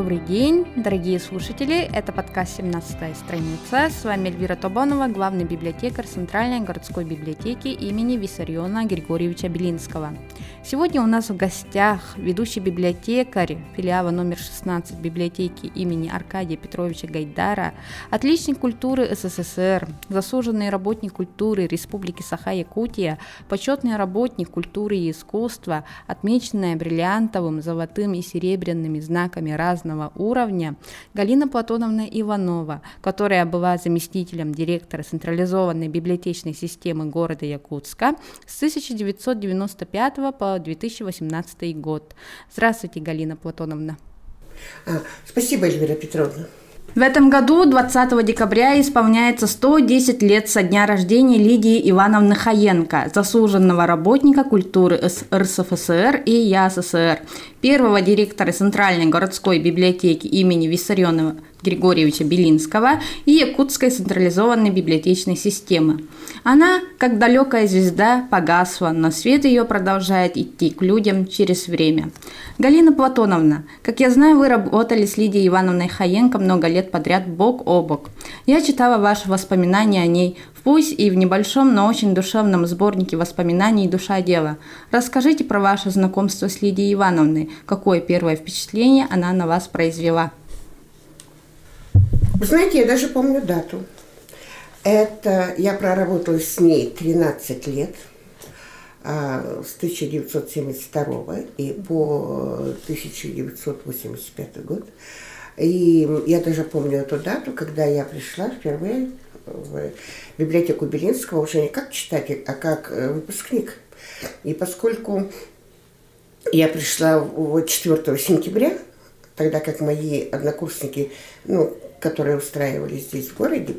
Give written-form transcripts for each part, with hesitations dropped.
Добрый день, дорогие слушатели, это подкаст «17-я страница», с вами Эльвира Тобанова, главный библиотекарь Центральной городской библиотеки имени Виссариона Григорьевича Белинского. Сегодня у нас в гостях ведущий библиотекарь филиала номер 16 библиотеки имени Аркадия Петровича Гайдара, отличник культуры СССР, заслуженный работник культуры Республики Саха-Якутия, почетный работник культуры и искусства, отмеченная бриллиантовым, золотым и серебряными знаками разного уровня Галина Платоновна Иванова, которая была заместителем директора централизованной библиотечной системы города Якутска с 1995 по 2018 год. Здравствуйте, Галина Платоновна. Спасибо, Эльвира Петровна. В этом году, 20 декабря, исполняется 110 лет со дня рождения Лидии Ивановны Хаенко, заслуженного работника культуры РСФСР и ЯССР, первого директора Центральной городской библиотеки имени Виссариона Григорьевича Белинского и Якутской централизованной библиотечной системы. Она, как далекая звезда, погасла, но свет ее продолжает идти к людям через время. Галина Платоновна, как я знаю, вы работали с Лидией Ивановной Хаенко много лет подряд бок о бок. Я читала ваши воспоминания о ней, пусть и в небольшом, но очень душевном сборнике воспоминаний «Душа-дела». Расскажите про ваше знакомство с Лидией Ивановной. Какое первое впечатление она на вас произвела? Вы знаете, я даже помню дату. Это я проработала с ней 13 лет, с 1972 и по 1985 год. И я даже помню эту дату, когда я пришла впервые в библиотеку Белинского уже не как читатель, а как выпускник. И поскольку я пришла 4 сентября, тогда как мои однокурсники, которые устраивали здесь в городе,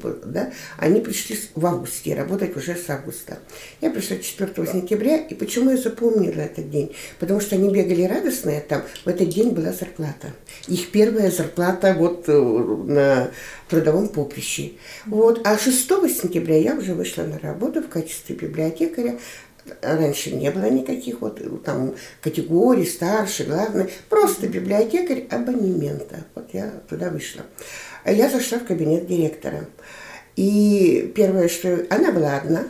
они пришли в августе, работать уже с августа. Я пришла 4 сентября, и почему я запомнила этот день? Потому что они бегали радостные там, в этот день была зарплата. Их первая зарплата на трудовом поприще. А 6 сентября я уже вышла на работу в качестве библиотекаря. Раньше не было никаких категорий, старший, главный. Просто библиотекарь абонемента. Я туда вышла. Я зашла в кабинет директора. И первое, что... Она была одна.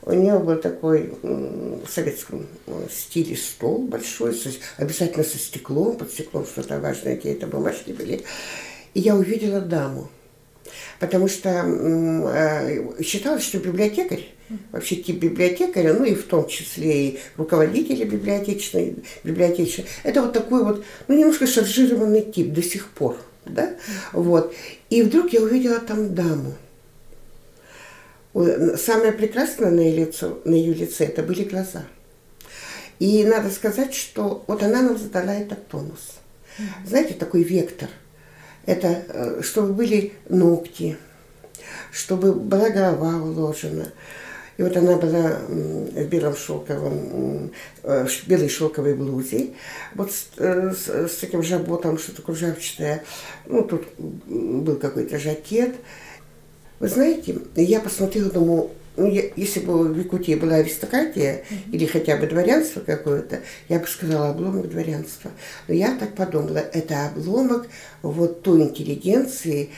У нее был такой в советском стиле стол большой, обязательно со стеклом, под стеклом что-то важное, какие-то бумажки были. И я увидела даму. Потому что считалось, что библиотекарь, вообще тип библиотекаря, и в том числе и руководители библиотечные, это такой немножко шаржированный тип до сих пор. И вдруг я увидела там даму. Самое прекрасное на ее лице это были глаза. И надо сказать, что она нам задала этот тонус. Знаете, такой вектор. Это чтобы были ногти, чтобы была голова уложена. И она была в белой шелковой блузе, с таким жаботом, что-то кружавчатое. Тут был какой-то жакет. Вы знаете, я посмотрела, думаю, если бы в Якутии была аристократия или хотя бы дворянство какое-то, я бы сказала обломок дворянства. Но я так подумала, это обломок той интеллигенции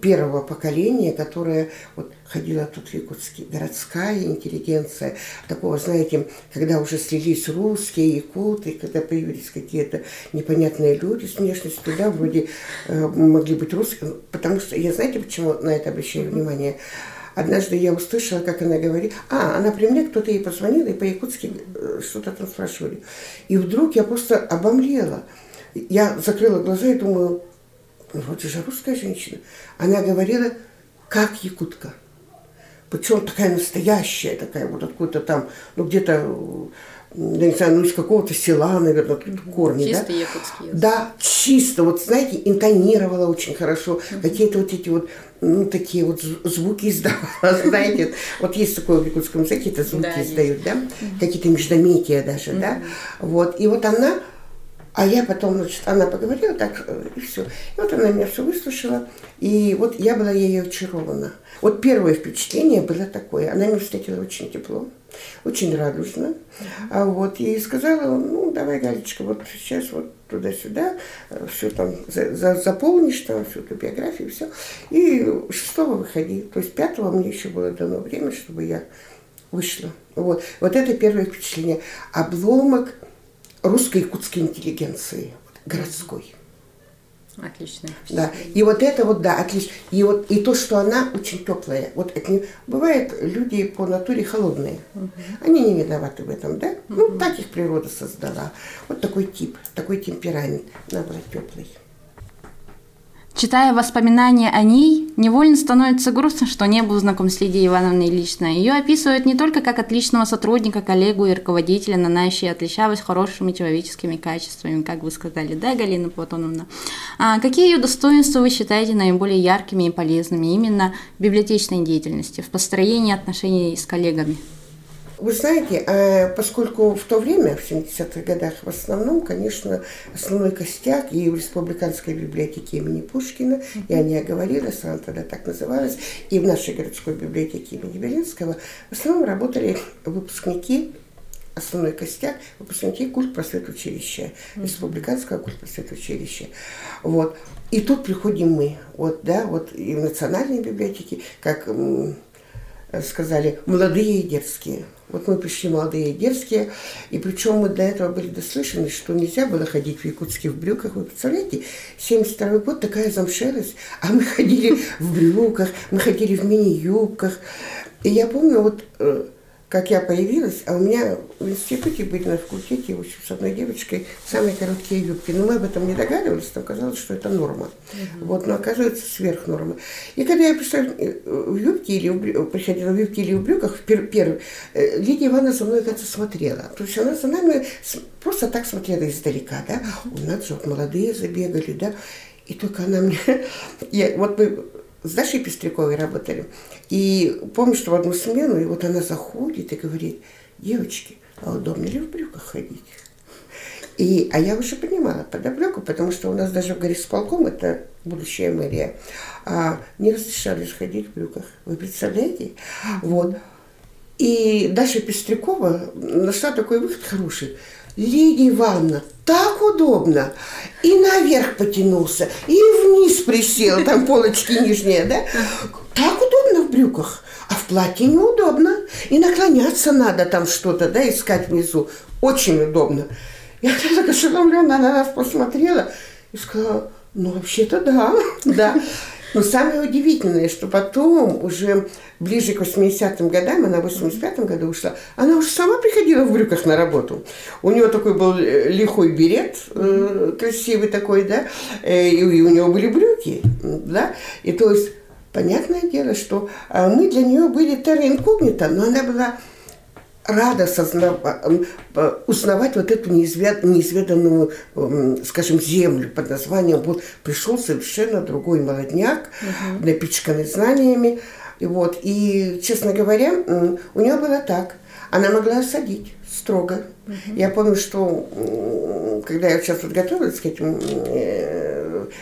первого поколения, которая ходила тут в Якутске. Городская интеллигенция. Такого, знаете, когда уже слились русские, якуты, когда появились какие-то непонятные люди с внешностью, вроде могли быть русские. Потому что, я знаете, почему на это обращаю внимание? Однажды я услышала, как она говорит, она при мне, кто-то ей позвонил, и по-якутски что-то там спрашивали. И вдруг я просто обомлела. Я закрыла глаза и думаю, вроде же русская женщина. Она говорила, как якутка. Причем такая настоящая, такая откуда-то там, где-то... Я не знаю, из какого-то села, наверное, корни, чисто якутский язык. Да, чисто, знаете, интонировала очень хорошо, какие-то такие звуки издавала, знаете, есть такое в якутском языке, какие-то звуки издают, да, какие-то междометия даже, да, и она А я потом, значит, она поговорила так, и все. И вот она меня все выслушала, и вот я была ею очарована. Вот первое впечатление было такое. Она меня встретила очень тепло, очень радостно. А вот, и сказала, ну, давай, Галечка, вот сейчас вот туда-сюда, все там заполнишь, там всю эту биографию, все. И 6-го выходи. То есть 5-го мне еще было дано время, чтобы я вышла. Вот, вот это первое впечатление. Обломок русско-якутской интеллигенции, городской. Отлично. Да. И вот это вот, да, отлично. И вот и то, что она очень теплая. Вот это не... Бывают люди по натуре холодные. Угу. Они не виноваты в этом, да? Угу. Ну, так их природа создала. Вот такой тип, такой темперамент. Она была теплой. Читая воспоминания о ней, невольно становится грустно, что не был знаком с Лидией Ивановной лично. Ее описывают не только как отличного сотрудника, коллегу и руководителя, но она еще и отличалась хорошими человеческими качествами, как вы сказали, да, Галина Платоновна? А какие ее достоинства вы считаете наиболее яркими и полезными именно в библиотечной деятельности, в построении отношений с коллегами? Вы знаете, поскольку в то время, в 70-х годах, в основном, конечно, основной костяк и в Республиканской библиотеке имени Пушкина, я не оговорилась, она тогда так называлась, и в нашей городской библиотеке имени Белинского, в основном работали выпускники, основной костяк, выпускники культпросветучилища, Республиканского культпросветучилища. Вот. И тут приходим мы, вот, да, вот и в национальной библиотеке, как сказали, молодые и дерзкие. Вот мы пришли молодые и дерзкие, и причем мы до этого были дослышаны, что нельзя было ходить в якутских брюках. Вы представляете, 72-й год, такая замшелость, а мы ходили в брюках, мы ходили в мини-юбках. И я помню, вот как я появилась, а у меня в институте были на факультете, я училась с одной девочкой, самые короткие юбки. Но мы об этом не догадывались, там казалось, что это норма. Вот, но оказывается, сверх нормы. И когда я пришла в юбке или приходила в юбке или в брюках, Лидия Ивановна со мной, кажется, смотрела. То есть она за нами просто так смотрела издалека, да. У нас же вот молодые забегали, да. И только она мне... Вот мы с Дашей Пестряковой работали. И помню, что в одну смену, и вот она заходит и говорит, девочки, а удобно ли в брюках ходить? А я уже понимала, подобрюку, потому что у нас даже в горисполком, это будущая мэрия, не разрешали ходить в брюках. Вы представляете? Вот. И Даша Пестрякова нашла такой выход хороший. Лидия Ивановна, так удобно. И наверх потянулся, и вниз присел, там полочки нижние, да? Так удобно в брюках, а в платье неудобно. И наклоняться надо там что-то, да, искать внизу. Очень удобно. Я так ошеломленно на нас посмотрела и сказала, ну вообще-то да, да. Но самое удивительное, что потом, уже ближе к 80-м годам, она в 85-м году ушла, она уже сама приходила в брюках на работу. У нее такой был лихой берет, красивый такой, да, и у нее были брюки, да, и то есть, понятное дело, что мы для нее были терра инкогнита, но она была рада узнавать вот эту неизведанную, скажем, землю под названием вот пришел совершенно другой молодняк, напичканный знаниями. И, вот, и, честно говоря, у нее было так. Она могла осадить строго. Я помню, что когда я сейчас вот готовилась к этим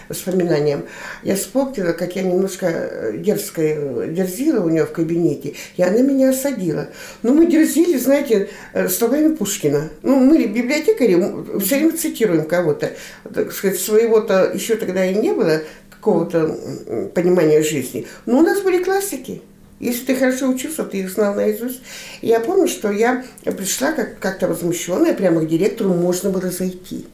воспоминаниям, я вспомнила, как я немножко дерзила у нее в кабинете, и она меня осадила. Но мы дерзили, знаете, словами Пушкина. Ну, мы, библиотекари, все время цитируем кого-то. Так сказать, своего-то еще тогда и не было какого-то понимания жизни. Но у нас были классики. Если ты хорошо учился, ты их знал наизусть. И я помню, что я пришла как-то возмущенная, прямо к директору можно было зайти.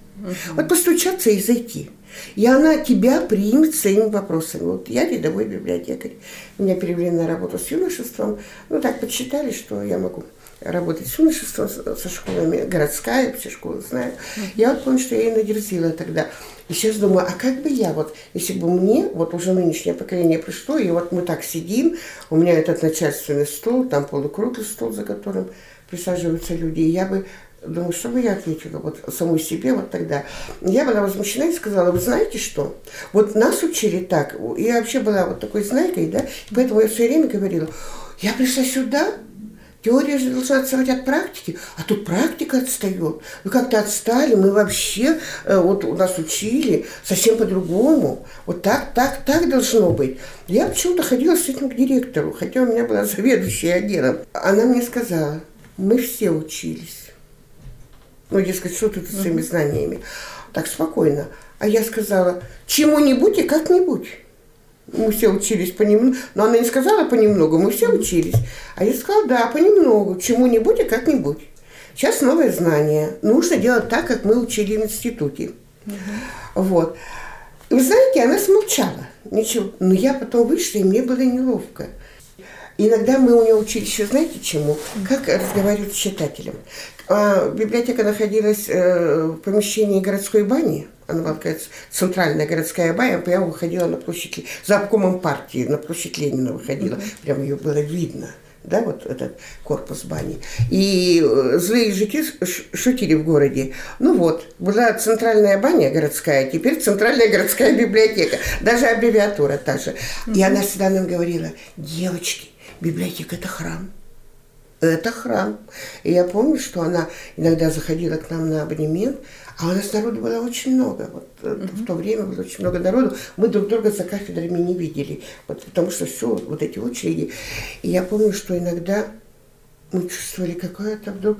Вот постучаться и зайти. И она тебя примет своими вопросами. Вот я рядовой библиотекарь. Меня перевели на работу с юношеством. Ну, так подсчитали, что я могу работать с юношеством, со школами. Городская, все школы знаю. Я вот помню, что я ей надерзила тогда. И сейчас думаю, а как бы я вот, если бы мне, вот уже нынешнее поколение пришло, и вот мы так сидим, у меня этот начальственный стол, там полукруглый стол, за которым присаживаются люди, и я бы... Думаю, что бы я ответила вот самой себе вот тогда. Я была возмущена и сказала, вы знаете что? Вот нас учили так. Я вообще была вот такой знайкой, да? Поэтому я все время говорила, я пришла сюда, Теория же должна отставать от практики, а тут практика отстает. Мы как-то отстали, мы вообще, вот у нас учили совсем по-другому. Вот так должно быть. Я почему-то ходила с этим к директору, хотя у меня была заведующая отделом. Она мне сказала, мы все учились. Ну, дескать, что тут с своими знаниями? Так спокойно. А я сказала, чему-нибудь и как-нибудь. Мы все учились понемногу. Но она не сказала понемногу, мы все учились. А я сказала, да, понемногу, чему-нибудь и как-нибудь. Сейчас новое знание. Нужно делать так, как мы учили в институте. Вот. И вы знаете, она смолчала. Ничего. Но я потом вышла, и мне было неловко. Иногда мы у нее учились еще, знаете, чему? Как разговаривать с читателем. Библиотека находилась в помещении городской бани. Она была какая-то центральная городская баня. Прямо выходила на площадь, за обкомом партии, на площадь Ленина выходила. Прямо ее было видно. Да, вот этот корпус бани. И злые жители шутили в городе. Ну вот, была центральная баня городская, теперь центральная городская библиотека. Даже аббревиатура та же. И она всегда нам говорила, девочки, библиотека – это храм. Это храм. И я помню, что она иногда заходила к нам на абонемент, а у нас народу было очень много. Вот, в то время было очень много народу. Мы друг друга за кафедрами не видели, вот, потому что все, вот эти очереди. И я помню, что иногда мы чувствовали какое-то вдруг...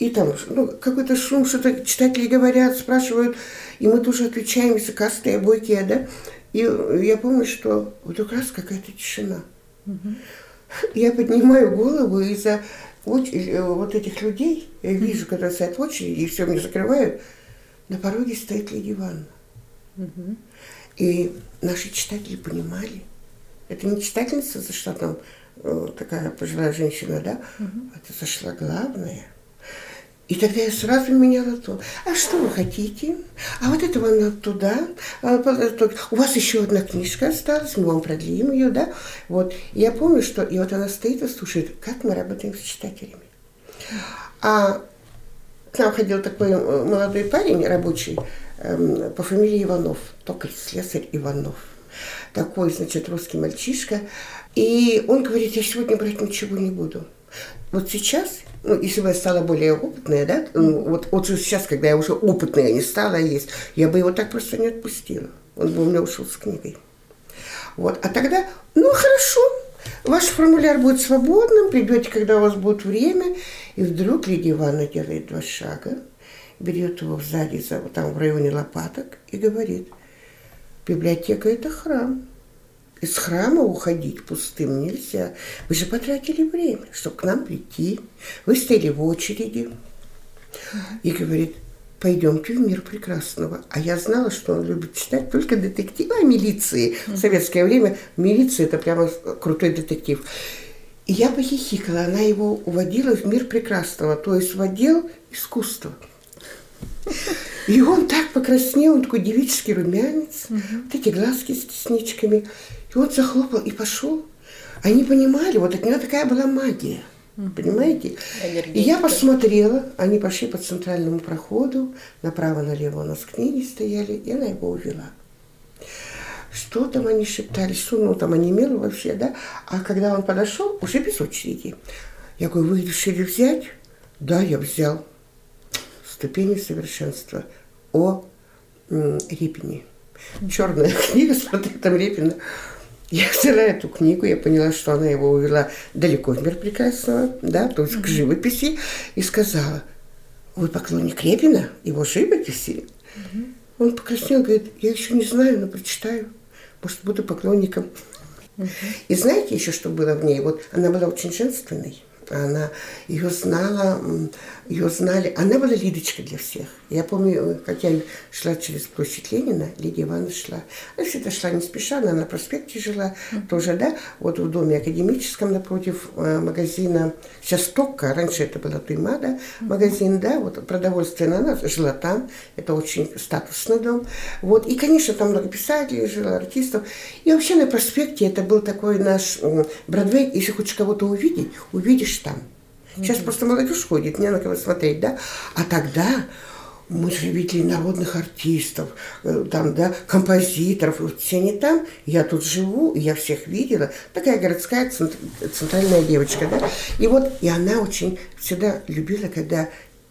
И там какой-то шум, что-то читатели говорят, спрашивают, и мы тоже отвечаем, языкастые, бойкие, да? И я помню, что вдруг раз какая-то тишина. Я поднимаю голову, и за вот этих людей, я вижу, которые стоят в очереди, и все мне закрывают, на пороге стоит Лидия Ивановна. И наши читатели понимали, это не читательница зашла там, такая пожилая женщина, да, это зашла главная. И тогда я сразу меняла то. А что вы хотите? А вот этого она туда. У вас еще одна книжка осталась, мы вам продлим ее, да? Вот. И я помню, что... И вот она стоит и слушает, как мы работаем с читателями. А к нам ходил такой молодой парень, рабочий, по фамилии Иванов, токарь, слесарь Иванов. Такой, значит, русский мальчишка. И он говорит, я сегодня брать ничего не буду. Вот сейчас... Ну, если бы я стала более опытная, да, вот сейчас, когда я уже опытная не стала есть, я бы его так просто не отпустила. Он бы у меня ушел с книгой. Вот. А тогда, ну хорошо, ваш формуляр будет свободным, придете, когда у вас будет время. И вдруг Лидия Ивановна делает два шага, берет его сзади, там в районе лопаток, и говорит, библиотека – это храм. Из храма уходить пустым нельзя. Вы же потратили время, чтобы к нам прийти. Вы стояли в очереди. И говорит, пойдемте в мир прекрасного. А я знала, что он любит читать только детективы о милиции. В советское время милиция – это прямо крутой детектив. И я похихикала. Она его уводила в мир прекрасного, то есть в отдел искусства. И он так покраснел, он такой девический румянец, вот эти глазки с ресничками. И он захлопал и пошел. Они понимали, вот от него такая была магия, понимаете? И я посмотрела, они пошли по центральному проходу, направо-налево у нас книги стояли, и она его увела. Что там они шептались, что, ну там онемело вообще, да? А когда он подошел, уже без очереди. Я говорю, вы решили взять? Да, я взял. «Ступени совершенства» о Репине. Черная книга с портретом Репина. Я взяла эту книгу, я поняла, что она его увела далеко в мир прекрасного, да, то есть к живописи, и сказала, «Вы поклонник Репина, его живописи?» Он покраснел, говорит, «Я еще не знаю, но прочитаю, может, буду поклонником». И знаете еще, что было в ней? Вот она была очень женственной. Она ее знала, ее знали. Она была Лидочка для всех. Я помню, как я шла через площадь Ленина, Лидия Ивановна шла. Она всегда шла не спеша, она на проспекте жила тоже, да, вот в доме академическом напротив магазина. Сейчас Токка, раньше это была Туйма, да, магазин, да, вот продовольственная, она жила там, это очень статусный дом. Вот, и, конечно, там много писателей жило, артистов. И вообще на проспекте это был такой наш Бродвей, если хочешь кого-то увидеть, увидишь там. Сейчас просто молодежь ходит, не на кого смотреть, да? А тогда мы же видели народных артистов, там, да, композиторов, все они там, я тут живу, я всех видела, такая городская центральная девочка, да, и вот, и она очень всегда любила, когда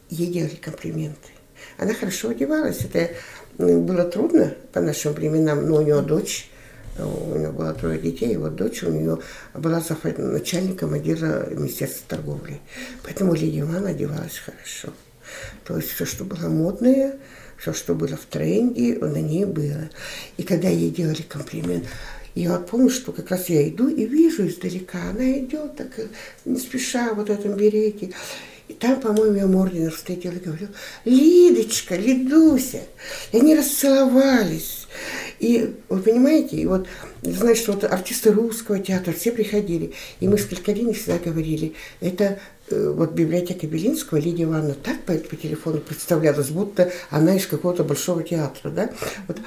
ей делали комплименты. Она хорошо одевалась, это было трудно по нашим временам, но у нее дочь, у нее было 3 детей, и вот дочь у нее была начальником отдела Министерства торговли, поэтому Лидия Ивановна одевалась хорошо. То есть все, что было модное, все, что было в тренде, на ней было. И когда ей делали комплимент, я вот помню, что как раз я иду и вижу издалека, она идет так, не спеша, вот в этом берете. И там, по-моему, я Мордина встретила и говорю: «Лидочка, Лидуся!» И они расцеловались. И вы понимаете, и вот, значит, вот артисты русского театра все приходили. И мы с Калькариной всегда говорили, это вот библиотека Белинского, Лидия Ивановна так по телефону представлялась, будто она из какого-то большого театра, да? Вот.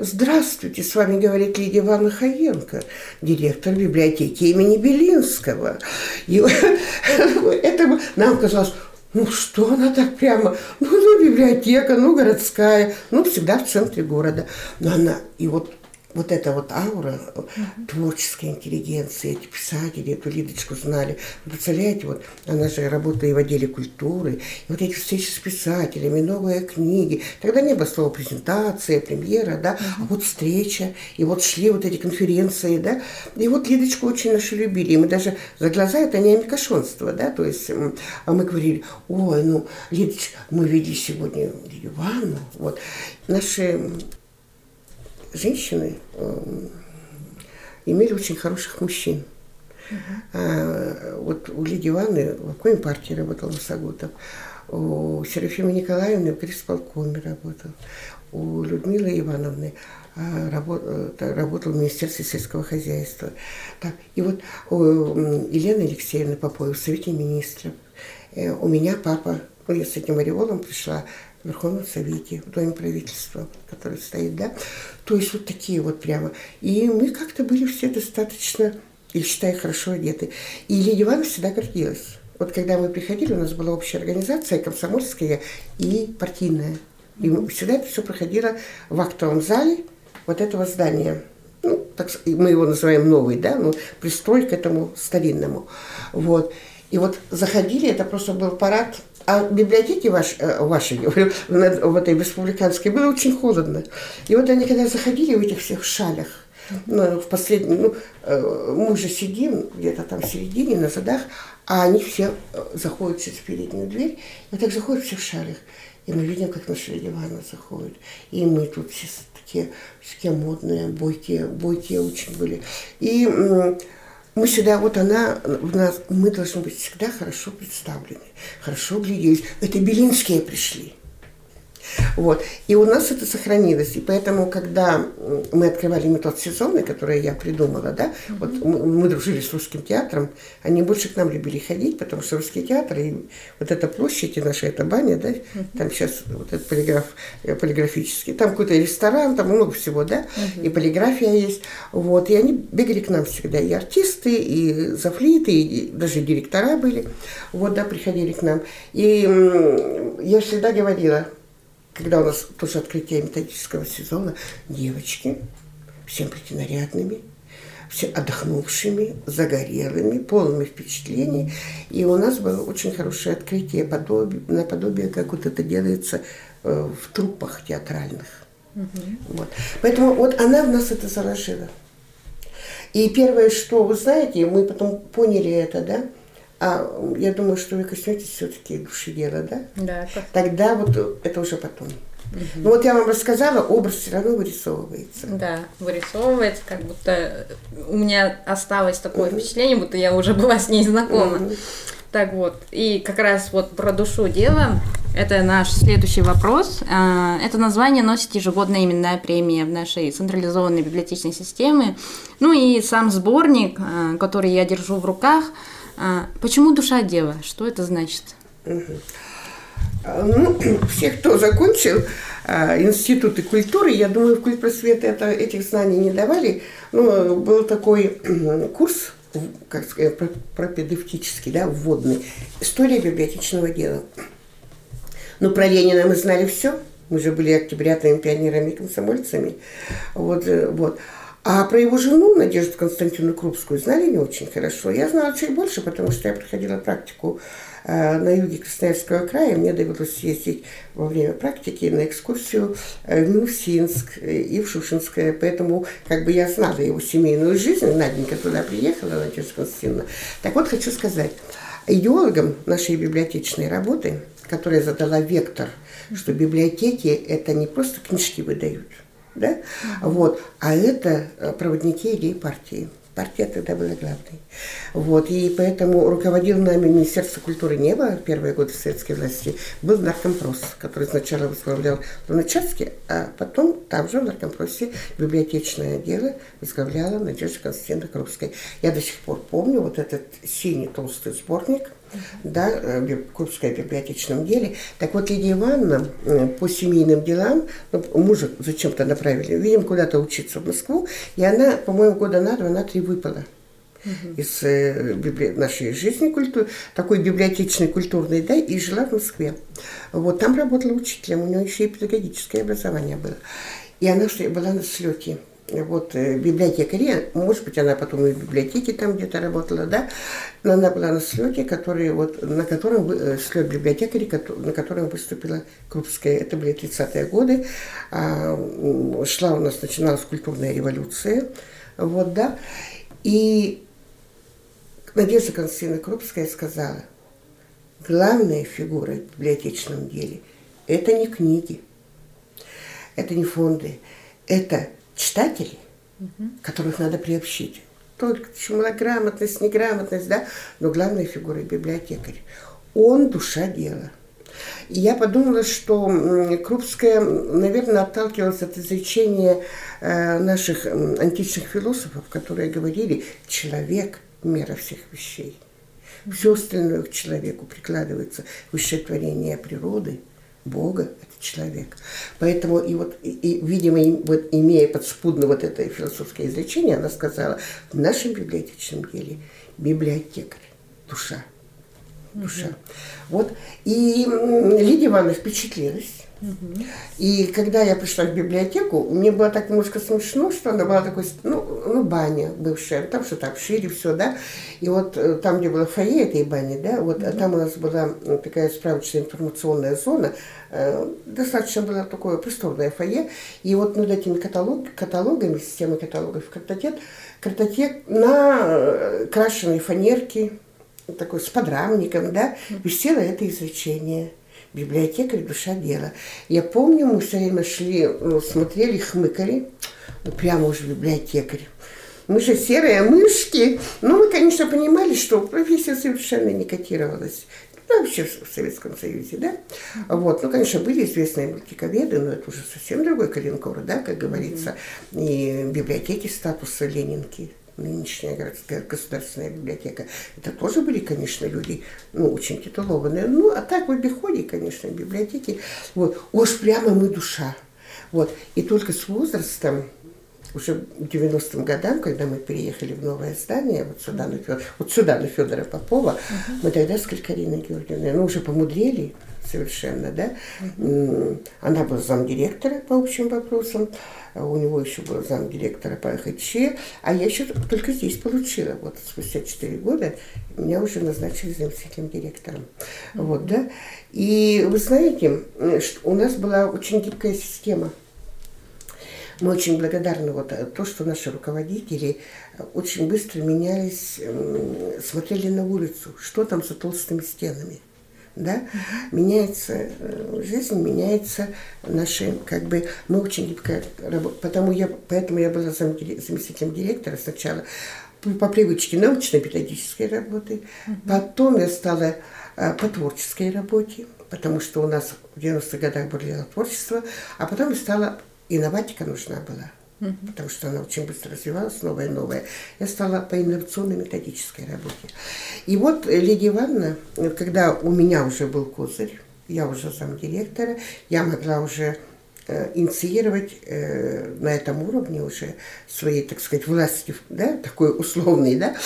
«Здравствуйте, с вами говорит Лидия Ивановна Хаенко, директор библиотеки имени Белинского». И это нам казалось, ну что она так прямо, ну библиотека, ну городская, ну всегда в центре города. Но она, и вот эта вот аура творческой интеллигенции, эти писатели, эту Лидочку знали. Вы представляете, вот она же работала и в отделе культуры, и вот эти встречи с писателями, новые книги. Тогда не было слова презентация, премьера, да, а вот встреча, и вот шли вот эти конференции, да. И вот Лидочку очень нашу любили, и мы даже за глаза, это не амикошонство, да, то есть, а мы говорили, ой, ну, Лидочка, мы видели сегодня Лидию Ивановну, вот. Наши женщины имели очень хороших мужчин. Вот у Лидии Ивановны в какой партии работал Масагутов, у Серафимы Николаевны в крисполкоме работал, у Людмилы Ивановны работал в Министерстве сельского хозяйства. Так, и вот у Елены Алексеевны Поповой в Совете министров. У меня папа, ну, я с этим ореолом пришла, в Верховном Совете, в Доме правительства, который стоит, да, то есть вот такие вот прямо. И мы как-то были все достаточно, я считаю, хорошо одеты. И Лидия Ивановна всегда гордилась. Вот когда мы приходили, у нас была общая организация, комсомольская и партийная. И всегда это все проходило в актовом зале вот этого здания. Ну, так, мы его называем новый, да, но пристрой к этому старинному. Вот. И вот заходили, это просто был парад. А в библиотеке вашей, в этой республиканской, было очень холодно. И вот они когда заходили в этих всех шалях, ну, в последний, ну, мы же сидим где-то там в середине, на задах, а они все заходят через переднюю дверь, и вот так заходят все в шалях. И мы видим, как наша Лидия Ивановна заходит. И мы тут все такие, такие модные, бойкие очень были. И мы всегда, вот она, в нас, мы должны быть всегда хорошо представлены, хорошо гляделись. Это Белинские пришли. Вот. И у нас это сохранилось. И поэтому, когда мы открывали метод сезонный, который я придумала, да, вот мы дружили с русским театром, они больше к нам любили ходить, потому что русский театр, и вот эта площадь, и наша эта баня, да, там сейчас вот этот полиграфический, там какой-то ресторан, там много всего, да, и полиграфия есть. Вот. И они бегали к нам всегда, и артисты, и зафлиты, и даже директора были, вот, да, приходили к нам. И я всегда говорила, когда у нас тоже открытие методического сезона, девочки, всем прийти нарядными, все отдохнувшими, загорелыми, полными впечатлений. И у нас было очень хорошее открытие, наподобие, как вот это делается в труппах театральных. Вот. Поэтому вот она в нас это заложила. И первое, что вы знаете, мы потом поняли это, да, а я думаю, что вы коснетесь все-таки душедела, да? Да. Тогда вот это уже потом. Ну вот я вам рассказала, образ все равно вырисовывается. Да, вырисовывается, как будто у меня осталось такое впечатление, будто я уже была с ней знакома. Так вот, и как раз вот про душу дела, это наш следующий вопрос. Это название носит ежегодная именная премия в нашей централизованной библиотечной системе. Ну и сам сборник, который я держу в руках. Почему душа-дела? Что это значит? Ну, все, кто закончил институты культуры, я думаю, в культпросвет этих знаний не давали. Ну, был такой курс, как сказать, пропедевтический, да, вводный. История библиотечного дела. Но про Ленина мы знали все. Мы же были октябрятами, пионерами, комсомольцами. Вот. А про его жену, Надежду Константиновну Крупскую, знали не очень хорошо. Я знала чуть больше, потому что я проходила практику на юге Красноярского края. Мне довелось ездить во время практики на экскурсию в Минусинск и в Шушинское. Поэтому как бы я знала его семейную жизнь. Наденька туда приехала, Надежда Константиновна. Так вот, хочу сказать, идеологом нашей библиотечной работы, которая задала вектор, что библиотеки – это не просто книжки выдают, да? Вот. А это проводники идей партии. Партия тогда была главной. Вот. И поэтому руководил нами Министерство культуры неба в первые годы советской власти. Был наркомпрос, который сначала возглавлял Луначарский, а потом там же в наркомпросе библиотечное дело возглавляла Надежда Константиновна Крупская. Я до сих пор помню вот этот синий толстый сборник, да, Крупская в библиотечном деле. Так вот, Лидия Ивановна по семейным делам, мужа зачем-то направили, видимо, куда-то учиться в Москву, и она, по-моему, года на два, на три выпала из нашей жизни, такой библиотечной, культурной, да, и жила в Москве. Вот, там работала учителем, у нее еще и педагогическое образование было. И она была на слете. Вот, библиотекарь, может быть, она потом и в библиотеке там где-то работала, да, но она была на слете, слет библиотекарей, на котором выступила Крупская. Это были 30-е годы, шла у нас, начиналась культурная революция, вот, да, и Надежда Константиновна Крупская сказала, главная фигура в библиотечном деле – это не книги, это не фонды, это читателей, которых надо приобщить. Только малограмотность, неграмотность, да, но главная фигура – библиотекарь. Он – душа дела. И я подумала, что Крупская, наверное, отталкивалась от изречения наших античных философов, которые говорили «человек – мера всех вещей». Все остальное к человеку прикладывается. Высшее творение природы, Бога – это человек. Поэтому, видимо, имея подспудно вот это философское изречение, она сказала, в нашем библиотечном деле библиотекарь, душа. Вот. И Лидия Ивановна впечатлилась. И когда я пришла в библиотеку, мне было так немножко смешно, что она была такой, баня бывшая, там что-то обшили, все, да. И вот там, где было фойе этой бани, да, а там у нас была такая справочная информационная зона, достаточно было такое просторное фойе. И вот над этими каталогами, системой каталогов картотек на крашеной фанерке, такой с подрамником, да, висело это изречение. Библиотекарь, душа дела. Я помню, мы все время шли, смотрели, хмыкали. Прямо уже библиотекарь. Мы же серые мышки. Но мы, конечно, понимали, что профессия совершенно не котировалась. Да, вообще в Советском Союзе, да. Вот. Ну, конечно, были известные мультиковеды, но это уже совсем другой коленкор, да, как говорится. И библиотеки статуса Ленинки. Нынешняя городская государственная библиотека. Это тоже были, конечно, люди, очень титулованные. А так в обиходе, конечно, библиотеки. Вот. Уж прямо мы душа. Вот. И только с возрастом, уже в 90-м годам, когда мы переехали в новое здание, вот сюда, на Федора Попова, мы тогда с Калькариной Георгиевной, уже помудрели совершенно, да. Она была замдиректора по общим вопросам, у него еще был замдиректора по ХЧ, а я еще только здесь получила. Вот спустя 4 года меня уже назначили заместителем директором. Вот, да. И вы знаете, что у нас была очень гибкая система. Мы очень благодарны то, что наши руководители очень быстро менялись, смотрели на улицу, что там за толстыми стенами. Да? Меняется жизнь, меняется наши, мы очень гибко работаем. Поэтому я была заместителем директора сначала по привычке научно-педагогической работы, потом я стала по творческой работе, потому что у нас в 90-х годах было творчество, а потом я стала... Инноватика нужна была, потому что она очень быстро развивалась, новая. Я стала по инновационной методической работе. И вот Лидия Ивановна, когда у меня уже был козырь, я уже замдиректора, я могла уже инициировать на этом уровне уже своей, так сказать, власти, да, такой условной, да,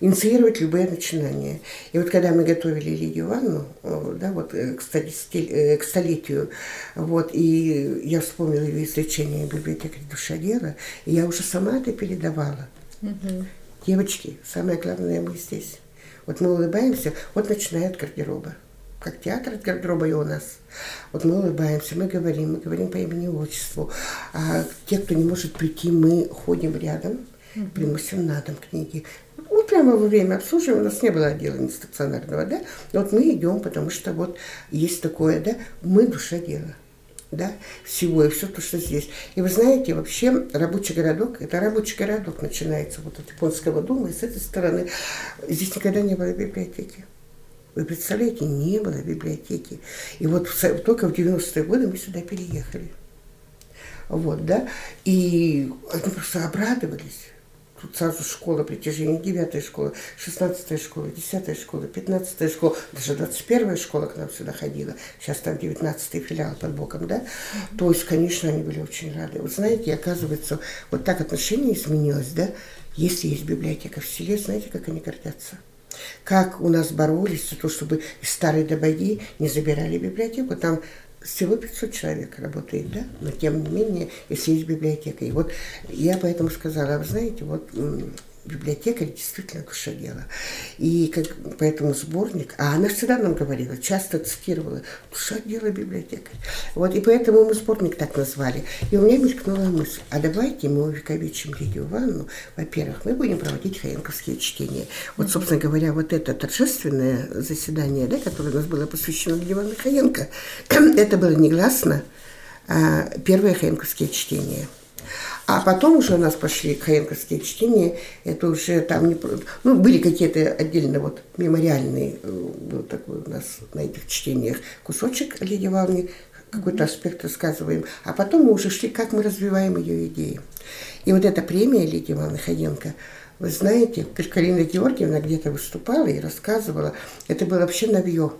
инициировать любые начинания. И вот когда мы готовили Лидию Ивановну, да, вот, к столетию, вот, и я вспомнила ее изречение библиотекаря «Душа-дела», и я уже сама это передавала. Девочки, самое главное, мы здесь. Вот мы улыбаемся, вот начиная от гардероба. Как театр от гардероба и у нас. Вот мы улыбаемся, мы говорим по имени и отчеству. А те, кто не может прийти, мы ходим рядом, приносим на дом книги. Вот прямо во время обслуживания у нас не было отдела нестационарного, да? Вот мы идем, потому что вот есть такое, да? Мы душа дела, да? Всего и все то, что здесь. И вы знаете, вообще рабочий городок, это рабочий городок начинается вот от Японского дома, и с этой стороны здесь никогда не было библиотеки. Вы представляете, не было библиотеки. И вот только в 90-е годы мы сюда переехали. Вот, да. И мы просто обрадовались. Тут сразу школа притяжения, 9-я школа, 16-я школа, 10-я школа, 15-я школа, даже 21-я школа к нам сюда ходила. Сейчас там 19-й филиал под боком, да. То есть, конечно, они были очень рады. Вот знаете, оказывается, вот так отношение изменилось, да. Если есть библиотека в селе, знаете, как они гордятся. Как у нас боролись за то, чтобы из Старой Добоги не забирали библиотеку. Там всего 500 человек работает, да? Но тем не менее, если есть библиотека. И вот я поэтому сказала, вы знаете, вот библиотекарь действительно душа дела. И как, поэтому сборник, а она всегда нам говорила, часто цитировала, душа дела библиотекарь. Вот, и поэтому мы сборник так назвали. И у меня мелькнула мысль, а давайте мы увековечим Лидию Ивановну. Во-первых, мы будем проводить хаенковские чтения. Вот, собственно говоря, вот это торжественное заседание, да, которое у нас было посвящено Лидии Ивановне Хаенко, это было негласно первое хаенковские чтения. А потом уже у нас пошли хаенковские чтения, это уже там, были какие-то отдельно вот мемориальные, был такой у нас на этих чтениях кусочек Лидии Ивановны, какой-то аспект рассказываем, а потом мы уже шли, как мы развиваем ее идеи. И вот эта премия Лидии Ивановны Хаенко, вы знаете, Калькарина Георгиевна где-то выступала и рассказывала, это было вообще новье,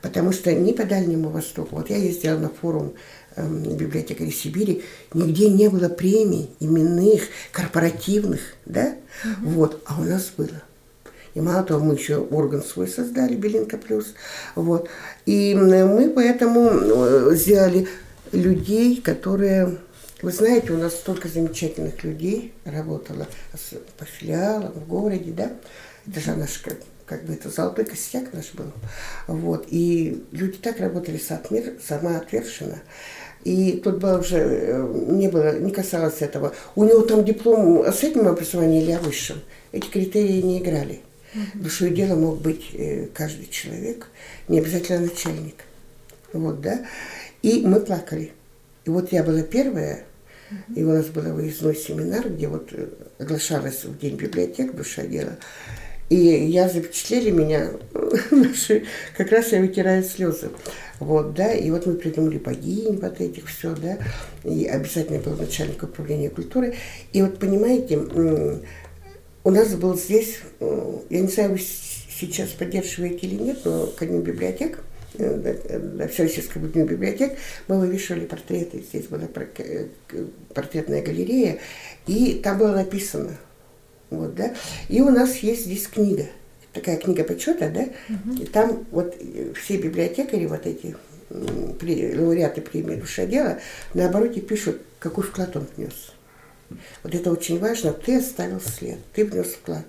потому что не по Дальнему Востоку, вот я ездила на форум библиотекарей Сибири, нигде не было премий именных, корпоративных, да, вот, а у нас было. И мало того, мы еще орган свой создали, Белинка плюс, вот, и мы поэтому взяли людей, которые, вы знаете, у нас столько замечательных людей работало по филиалам в городе, да, это же наш как бы это золотой костяк наш был, вот, и люди так работали самоотверженно. И тут было уже, не касалось этого. У него там диплом о среднем образовании или о высшем. Эти критерии не играли. Душой дела мог быть каждый человек, не обязательно начальник. Вот, да. И мы плакали. И вот я была первая, и у нас был выездной семинар, где вот оглашалась в день библиотек «Душа дела». И я запечатлели меня, наши, как раз я вытираю слезы. Вот, да, и вот мы придумали богинь вот этих все, да, и обязательно был начальник управления культуры. И вот понимаете, у нас был здесь, я не знаю, вы сейчас поддерживаете или нет, но ко дню библиотек, Всероссийскому дню библиотек, мы вывешивали портреты, здесь была портретная галерея, и там было написано. Вот, да. И у нас есть здесь книга, такая книга почета, да, и там вот все библиотекари, вот эти лауреаты премии «Душа дела», на обороте пишут, какой вклад он внес. Вот это очень важно, ты оставил след, ты внес вклад.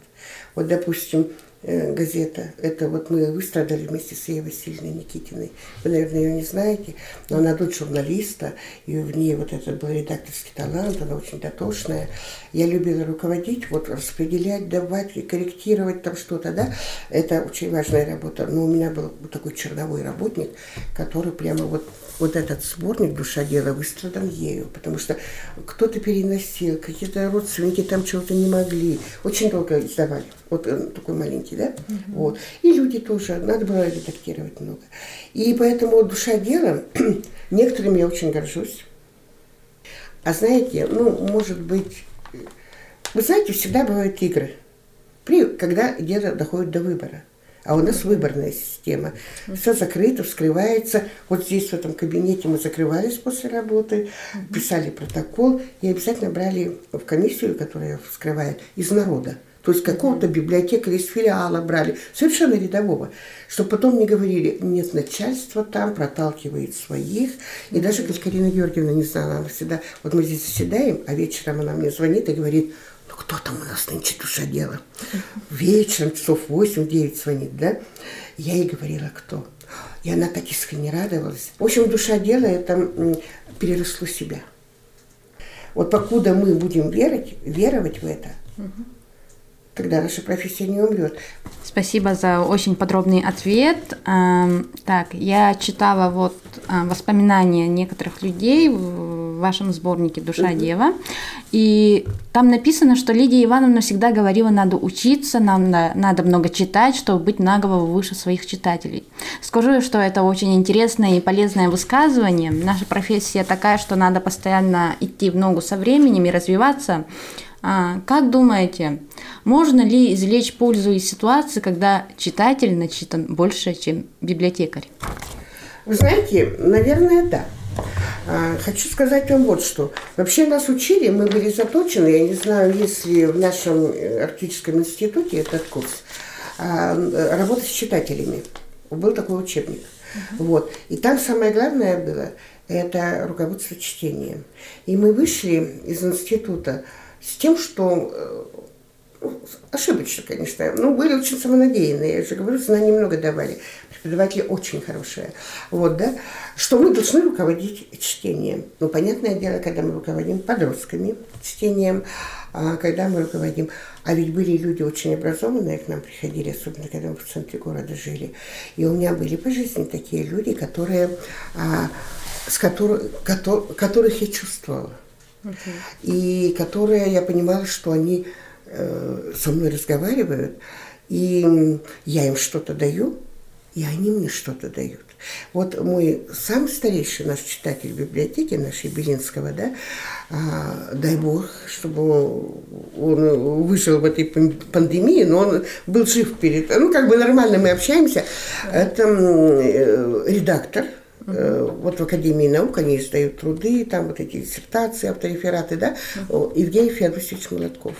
Вот, допустим, газета, это вот мы выстрадали вместе с Евой Васильевной Никитиной. Вы, наверное, ее не знаете, но она дочь журналиста, и в ней вот этот был редакторский талант, она очень дотошная. Я любила руководить, вот распределять, давать, корректировать там что-то, да. Это очень важная работа. Но у меня был такой черновой работник, который прямо вот этот сборник «Душа дела» выстрадан ею, потому что кто-то переносил, какие-то родственники там чего-то не могли. Очень долго издавали. Вот такой маленький, да? Вот. И люди тоже, надо было редактировать много. И поэтому «Душа дела», некоторыми я очень горжусь. А знаете, может быть, вы знаете, всегда бывают игры, когда дело доходит до выбора. А у нас выборная система. Все закрыто, вскрывается. Вот здесь, в этом кабинете, мы закрывались после работы, писали протокол и обязательно брали в комиссию, которая вскрывает, из народа. То есть какого-то библиотекаря из филиала брали, совершенно рядового, чтобы потом не говорили, нет, начальство там проталкивает своих. И даже Калькарина Георгиевна, не знала, она всегда, вот мы здесь заседаем, а вечером она мне звонит и говорит, ну кто там у нас нынче душадела? Вечером, часов 8-9 звонит, да? Я ей говорила, кто. И она так искренне радовалась. В общем, душадела это переросло себя. Вот покуда мы будем веровать в это, тогда наша профессия не умрет. Спасибо за очень подробный ответ. Так, я читала вот воспоминания некоторых людей в вашем сборнике «Душа-дела». И там написано, что Лидия Ивановна всегда говорила, надо учиться, нам надо много читать, чтобы быть на голову выше своих читателей. Скажу, что это очень интересное и полезное высказывание. Наша профессия такая, что надо постоянно идти в ногу со временем и развиваться. Как думаете, можно ли извлечь пользу из ситуации, когда читатель начитан больше, чем библиотекарь? Вы знаете, наверное, да. Хочу сказать вам вот что. Вообще нас учили, мы были заточены, я не знаю, есть ли в нашем арктическом институте этот курс, работа с читателями. Был такой учебник. Вот. И там самое главное было, это руководство чтением. И мы вышли из института с тем, что ошибочно, конечно, но были очень самонадеянные, я же говорю, знания немного давали, преподаватели очень хорошие, вот, да, что мы должны руководить чтением. Ну, понятное дело, когда мы руководим подростками чтением, когда мы руководим, а ведь были люди очень образованные, к нам приходили, особенно когда мы в центре города жили, и у меня были по жизни такие люди, которые, которых я чувствовала. И которые я понимала, что они со мной разговаривают, и я им что-то даю, и они мне что-то дают. Вот мой самый старейший наш читатель библиотеки нашей Белинского, да, дай бог, чтобы он выжил в этой пандемии, но он был жив перед... Ну, как бы нормально мы общаемся. Это редактор. Вот в Академии наук они издают труды, там вот эти диссертации, авторефераты, да, Евгений Федорович Молотков.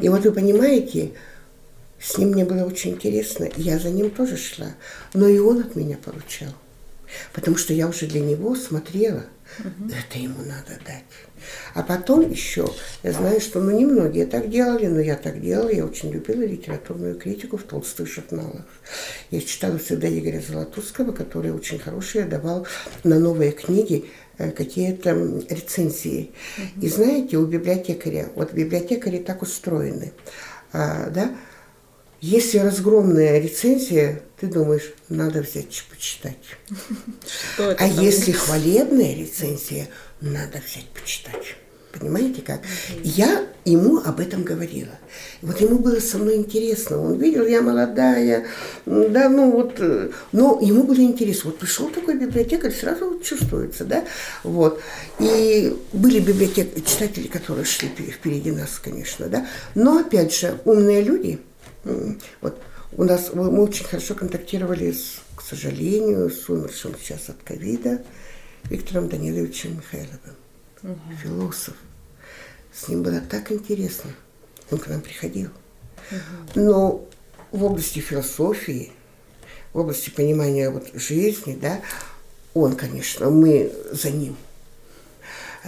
И вот вы понимаете, с ним мне было очень интересно, я за ним тоже шла, но и он от меня получал, потому что я уже для него смотрела, это ему надо дать. А потом еще, я знаю, что ну, немногие так делали, но я так делала, я очень любила литературную критику в толстых журналах. Я читала всегда Игоря Золотуского, который очень хороший, давал на новые книги какие-то рецензии. И знаете, у библиотекаря, вот библиотекари так устроены, да, если разгромная рецензия, ты думаешь, надо взять почитать. А если хвалебная рецензия, надо взять почитать. Понимаете как? Я ему об этом говорила. Вот ему было со мной интересно. Он видел, я молодая, да, ну вот, но ему было интересно. Вот пришел такой библиотекарь, сразу вот чувствуется, да, вот. И были библиотекари, читатели, которые шли впереди нас, конечно, да. Но опять же, умные люди, вот у нас, мы очень хорошо контактировали, к сожалению, с умершим сейчас от ковида, Виктором Даниловичем Михайловым, философ. С ним было так интересно. Он к нам приходил. Но в области философии, в области понимания вот жизни, да, он, конечно, мы за ним.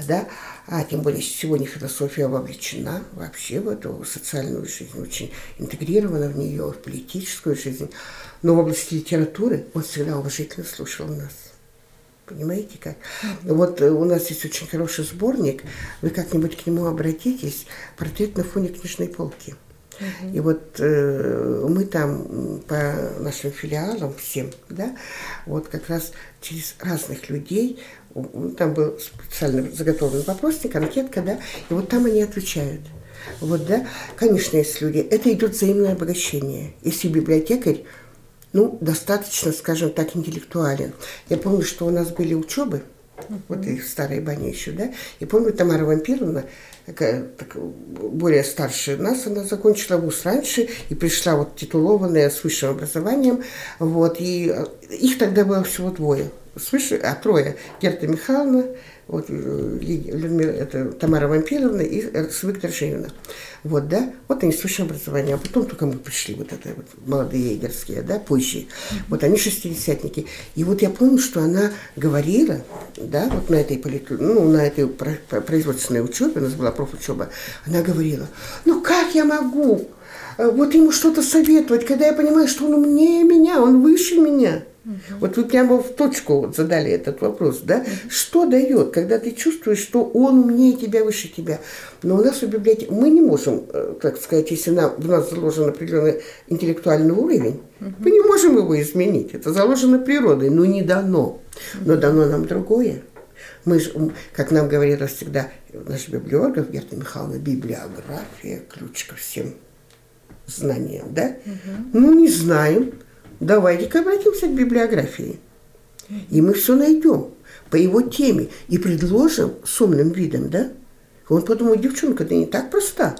Да? А тем более сегодня философия вовлечена вообще в эту социальную жизнь, очень интегрирована в нее, в политическую жизнь. Но в области литературы он всегда уважительно слушал нас. Понимаете как? Вот у нас есть очень хороший сборник, вы как-нибудь к нему обратитесь, портрет на фоне книжной полки. И вот мы там по нашим филиалам всем, да, вот как раз через разных людей, там был специально заготовлен вопросник, анкетка, да, и вот там они отвечают. Вот, да, конечно, есть люди, это идет взаимное обогащение. Если библиотекарь, ну, достаточно, скажем так, интеллектуален. Я помню, что у нас были учебы, вот и в старой бане еще, да, и помню, Тамара Вампиловна такая, более старшая нас, она закончила вуз раньше и пришла вот титулованная с высшим образованием. Вот, и их тогда было всего двое, трое. Герта Михайловна, вот, Тамара Вампиловна и Виктор Шейновна. Вот, да, вот они с высшим образованием. А потом только мы пришли, вот это вот, молодые егерские, да, позже. Вот они шестидесятники. И вот я помню, что она говорила, да, вот на этой производственной учебе, у нас была профучеба, она говорила: ну как я могу вот ему что-то советовать, когда я понимаю, что он умнее меня, он выше меня. Вот вы прямо в точку вот задали этот вопрос, да? Что дает, когда ты чувствуешь, что он умнее тебя, выше тебя? Но у нас в библиотеке мы не можем, так сказать, если в нас заложен определенный интеллектуальный уровень, мы не можем его изменить. Это заложено природой, но не дано. Но дано нам другое. Мы же, как нам говорила всегда наш библиограф Герта Михайловна, библиография – ключ ко всем знаниям, да? Ну, не знаем. Давайте-ка обратимся к библиографии, и мы все найдем по его теме и предложим с умным видом, да? Он подумал: девчонка, ты не так проста.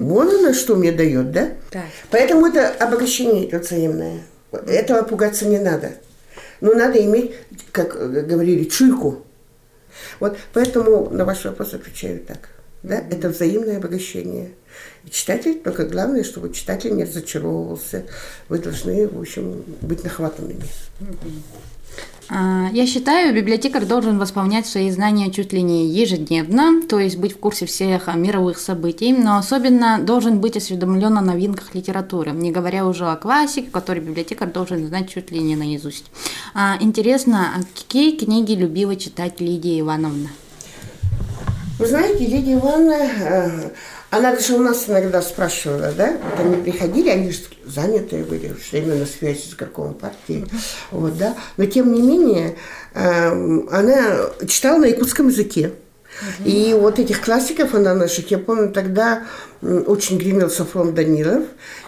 Вон она что мне дает, да? Да. Поэтому это обогащение взаимное. Этого пугаться не надо. Но надо иметь, как говорили, чуйку. Вот поэтому на ваш вопрос отвечаю так. Да? Это взаимное обогащение. И читатель, только главное, чтобы читатель не разочаровывался. Вы должны, в общем, быть нахватанными. Я считаю, библиотекарь должен восполнять свои знания чуть ли не ежедневно, то есть быть в курсе всех мировых событий, но особенно должен быть осведомлен о новинках литературы, не говоря уже о классике, который библиотекарь должен знать чуть ли не наизусть. Интересно, какие книги любила читать Лидия Ивановна? Вы знаете, Лидия Ивановна, она даже у нас иногда спрашивала, да, вот они приходили, они же занятые были, все время на связи с горкомом партии, вот, да, но тем не менее, она читала на якутском языке. И вот этих классиков она наших, я помню, тогда очень гремел Софрон Данилов,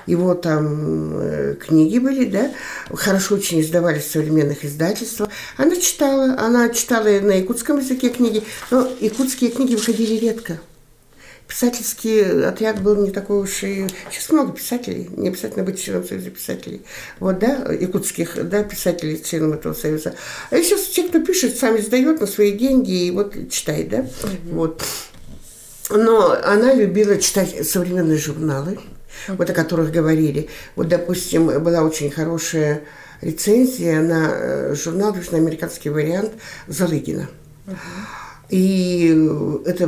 его там книги были, да, хорошо очень издавались в современных издательствах. Она читала на якутском языке книги, но якутские книги выходили редко. Писательский отряд был не такой уж и... Сейчас много писателей, не обязательно быть членом Союза писателей. Вот, да, якутских, да, писателей, членом этого Союза. А сейчас те, кто пишет, сами издает на свои деньги и вот читает, да. Вот. Но она любила читать современные журналы, вот о которых говорили. Вот, допустим, была очень хорошая рецензия на журнал, южноамериканский вариант Залыгина. И это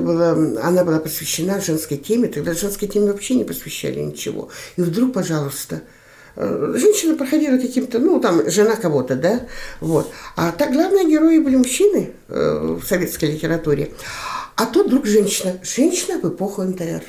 она была посвящена женской теме, тогда женской теме вообще не посвящали ничего. И вдруг, пожалуйста, женщина проходила каким-то, ну, там, жена кого-то, да, вот. А так главные герои были мужчины в советской литературе, а тут вдруг женщина. Женщина в эпоху НТР,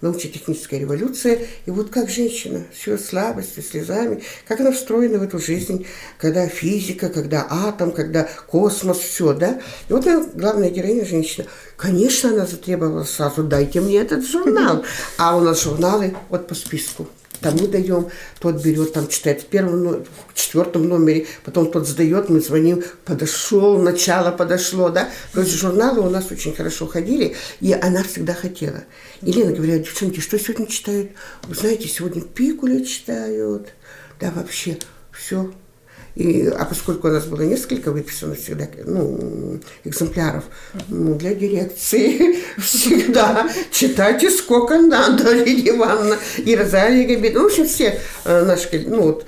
научно-техническая революция, и вот как женщина с ее слабостью, слезами, как она встроена в эту жизнь, когда физика, когда атом, когда космос, все, да. И вот она, главная героиня, женщина. Конечно, она затребовала сразу: дайте мне этот журнал. А у нас журналы вот по списку. Тому даем, тот берет, там читает в первом, в четвертом номере, потом тот сдает, мы звоним, подошел, начало подошло, да. То есть журналы у нас очень хорошо ходили, и она всегда хотела. И Лена говорила: девчонки, что сегодня читают? Вы знаете, сегодня Пикуля читают, да, вообще все. А поскольку у нас было несколько выписано всегда, ну, экземпляров, ну, для дирекции всегда читайте сколько надо, Лидия Ивановна, и Розалия Габиевна. Ну, в общем, все наши, ну, вот,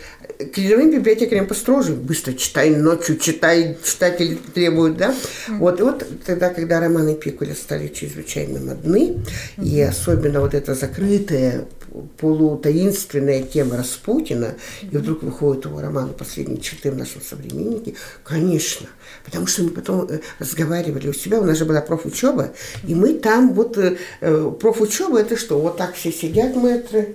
клеевым библиотекарям построже. Быстро читай, ночью читай, читатели требуют, да. Вот, и вот тогда, когда романы Пикуля стали чрезвычайно модны, и особенно вот эта закрытая, полутаинственная тема Распутина, и вдруг выходит его роман «Последние черты» в нашем современнике, конечно, потому что мы потом разговаривали у себя, у нас же была профучеба, и мы там вот, профучеба это что, вот так все сидят мэтры,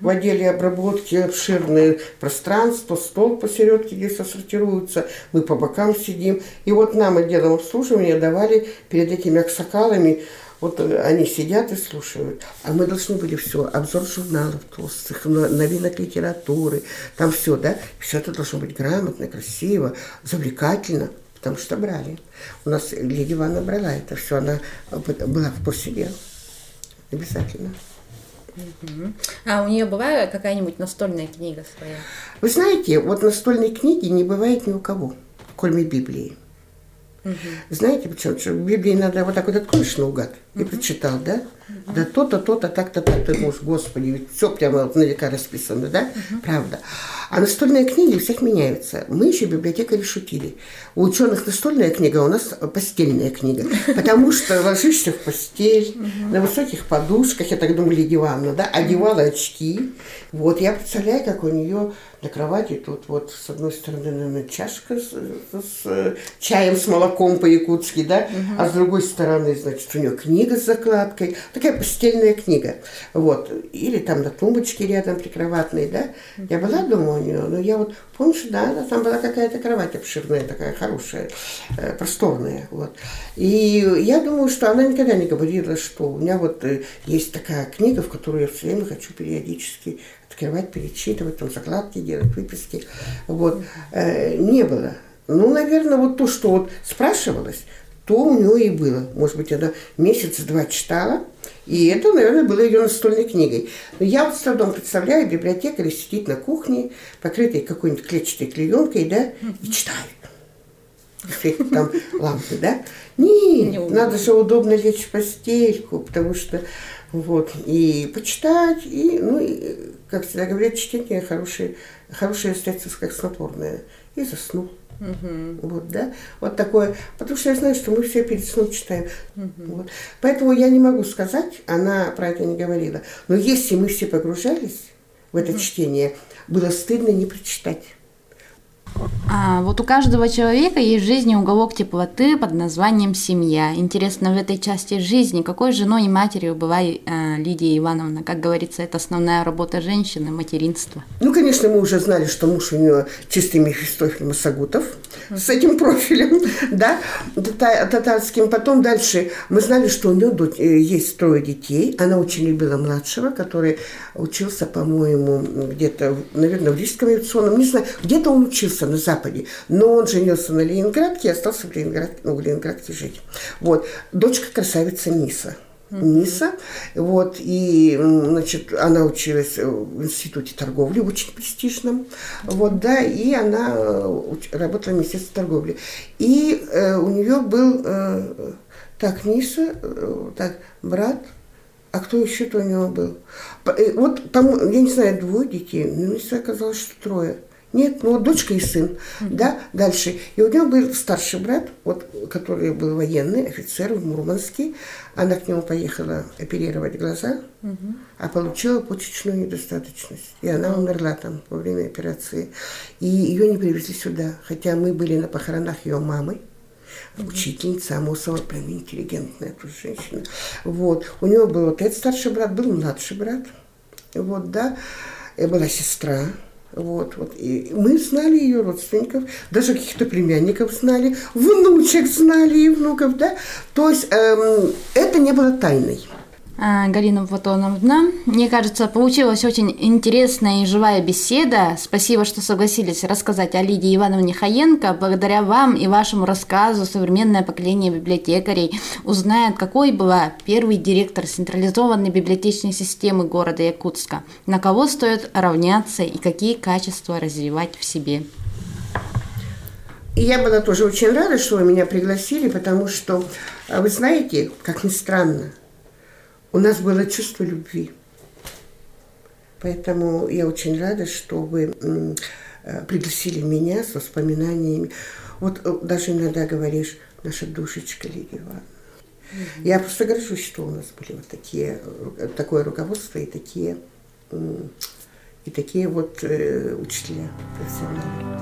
в отделе обработки обширное пространство, стол посередке, где сортируются, мы по бокам сидим. И вот нам отделом обслуживания давали перед этими аксакалами, вот они сидят и слушают. А мы должны были все, обзор журналов толстых, новинок литературы, там все, да. Все это должно быть грамотно, красиво, завлекательно, потому что брали. У нас Лидия Ивановна брала это все, она была в курсе дела. обязательно. А у нее бывает какая-нибудь настольная книга своя? Вы знаете, вот настольной книги не бывает ни у кого, кроме Библии. Знаете, почему? Что в Библии надо вот так вот откроешь наугад и прочитал, да? Да то-то, так-то, так-то, муж, Господи, ведь все прямо вот на века расписано, да? Правда. А настольные книги у всех меняются. Мы еще библиотекари шутили. У ученых настольная книга, у нас постельная книга. Потому что ложишься в постель, на высоких подушках, я так думала, Лидия Ивановна, да? Одевала очки. Вот, я представляю, как у нее на кровати тут вот с одной стороны, наверное, чашка с чаем, с молоком по-якутски, да? А с другой стороны, значит, у нее книга с закладкой. Такая постельная книга, вот, или там на тумбочке рядом прикроватной, да, я была дома у нее, но я вот, помнишь, да, там была какая-то кровать обширная такая, хорошая, просторная, вот, и я думаю, что она никогда не говорила, что у меня вот есть такая книга, в которую я все время хочу периодически открывать, перечитывать, там закладки делать, выписки, вот, не было, ну, наверное, вот то, что вот спрашивалось, то у нее и было. Может быть, она месяц-два читала, и это, наверное, было ее настольной книгой. Но я вот с трудом представляю, библиотекарь сидит на кухне, покрытой какой-нибудь клетчатой клеенкой, да, и читает. Там лампы, да? Нет, надо же удобно лечь в постельку, потому что, вот, и почитать, и, ну, и, как всегда говорят, чтение хорошее остается как снотворное. И заснул. Вот, да, вот такое, потому что я знаю, что мы все перед сном читаем, вот. Поэтому я не могу сказать, она про это не говорила, но если мы все погружались в это чтение, было стыдно не прочитать. А вот у каждого человека есть в жизни уголок теплоты под названием семья. Интересно, в этой части жизни какой женой и матерью была Лидия Ивановна? Как говорится, это основная работа женщины, материнство. Ну, конечно, мы уже знали, что муж у нее чистый Мефистофель Масагутов с этим профилем, да, татарским. Потом дальше мы знали, что у нее есть 3 детей. Она очень любила младшего, который учился, по-моему, где-то, наверное, в Рижском авиационном, не знаю, где-то он учился на Западе, но он женился на Ленинградке и остался в Ленинградке, ну, в Ленинградке жить. Вот. Дочка красавица Ниса. Ниса, вот, и, значит, она училась в институте торговли, очень престижном, вот, да, и она работала в Министерстве торговли. И у нее был, так, Ниса, так, брат, а кто еще-то у него был? Вот, там, я не знаю, 2 детей, но Ниса оказалось, что 3. Нет, ну вот дочка и сын, да, дальше. И у нее был старший брат, вот, который был военный, офицер в Мурманске. Она к нему поехала оперировать глаза, а получила почечную недостаточность. И она умерла там во время операции. И ее не привезли сюда, хотя мы были на похоронах ее мамы. Учительница Амосова, прям интеллигентная тут женщина. Вот, у нее был вот этот старший брат, был младший брат, вот, да, и была сестра. Вот, вот. И мы знали ее родственников, даже каких-то племянников знали, внучек знали и внуков, да. То есть это не было тайной. Галина Платоновна, мне кажется, получилась очень интересная и живая беседа. Спасибо, что согласились рассказать о Лидии Ивановне Хаенко. Благодаря вам и вашему рассказу современное поколение библиотекарей узнает, какой была первый директор централизованной библиотечной системы города Якутска, на кого стоит равняться и какие качества развивать в себе. И я была тоже очень рада, что вы меня пригласили, потому что, вы знаете, как ни странно, у нас было чувство любви. Поэтому я очень рада, что вы пригласили меня с воспоминаниями. Вот даже иногда говоришь, наша душечка Лидия Ивановна. Я просто горжусь, что у нас были вот такое руководство и такие вот учителя профессионалы.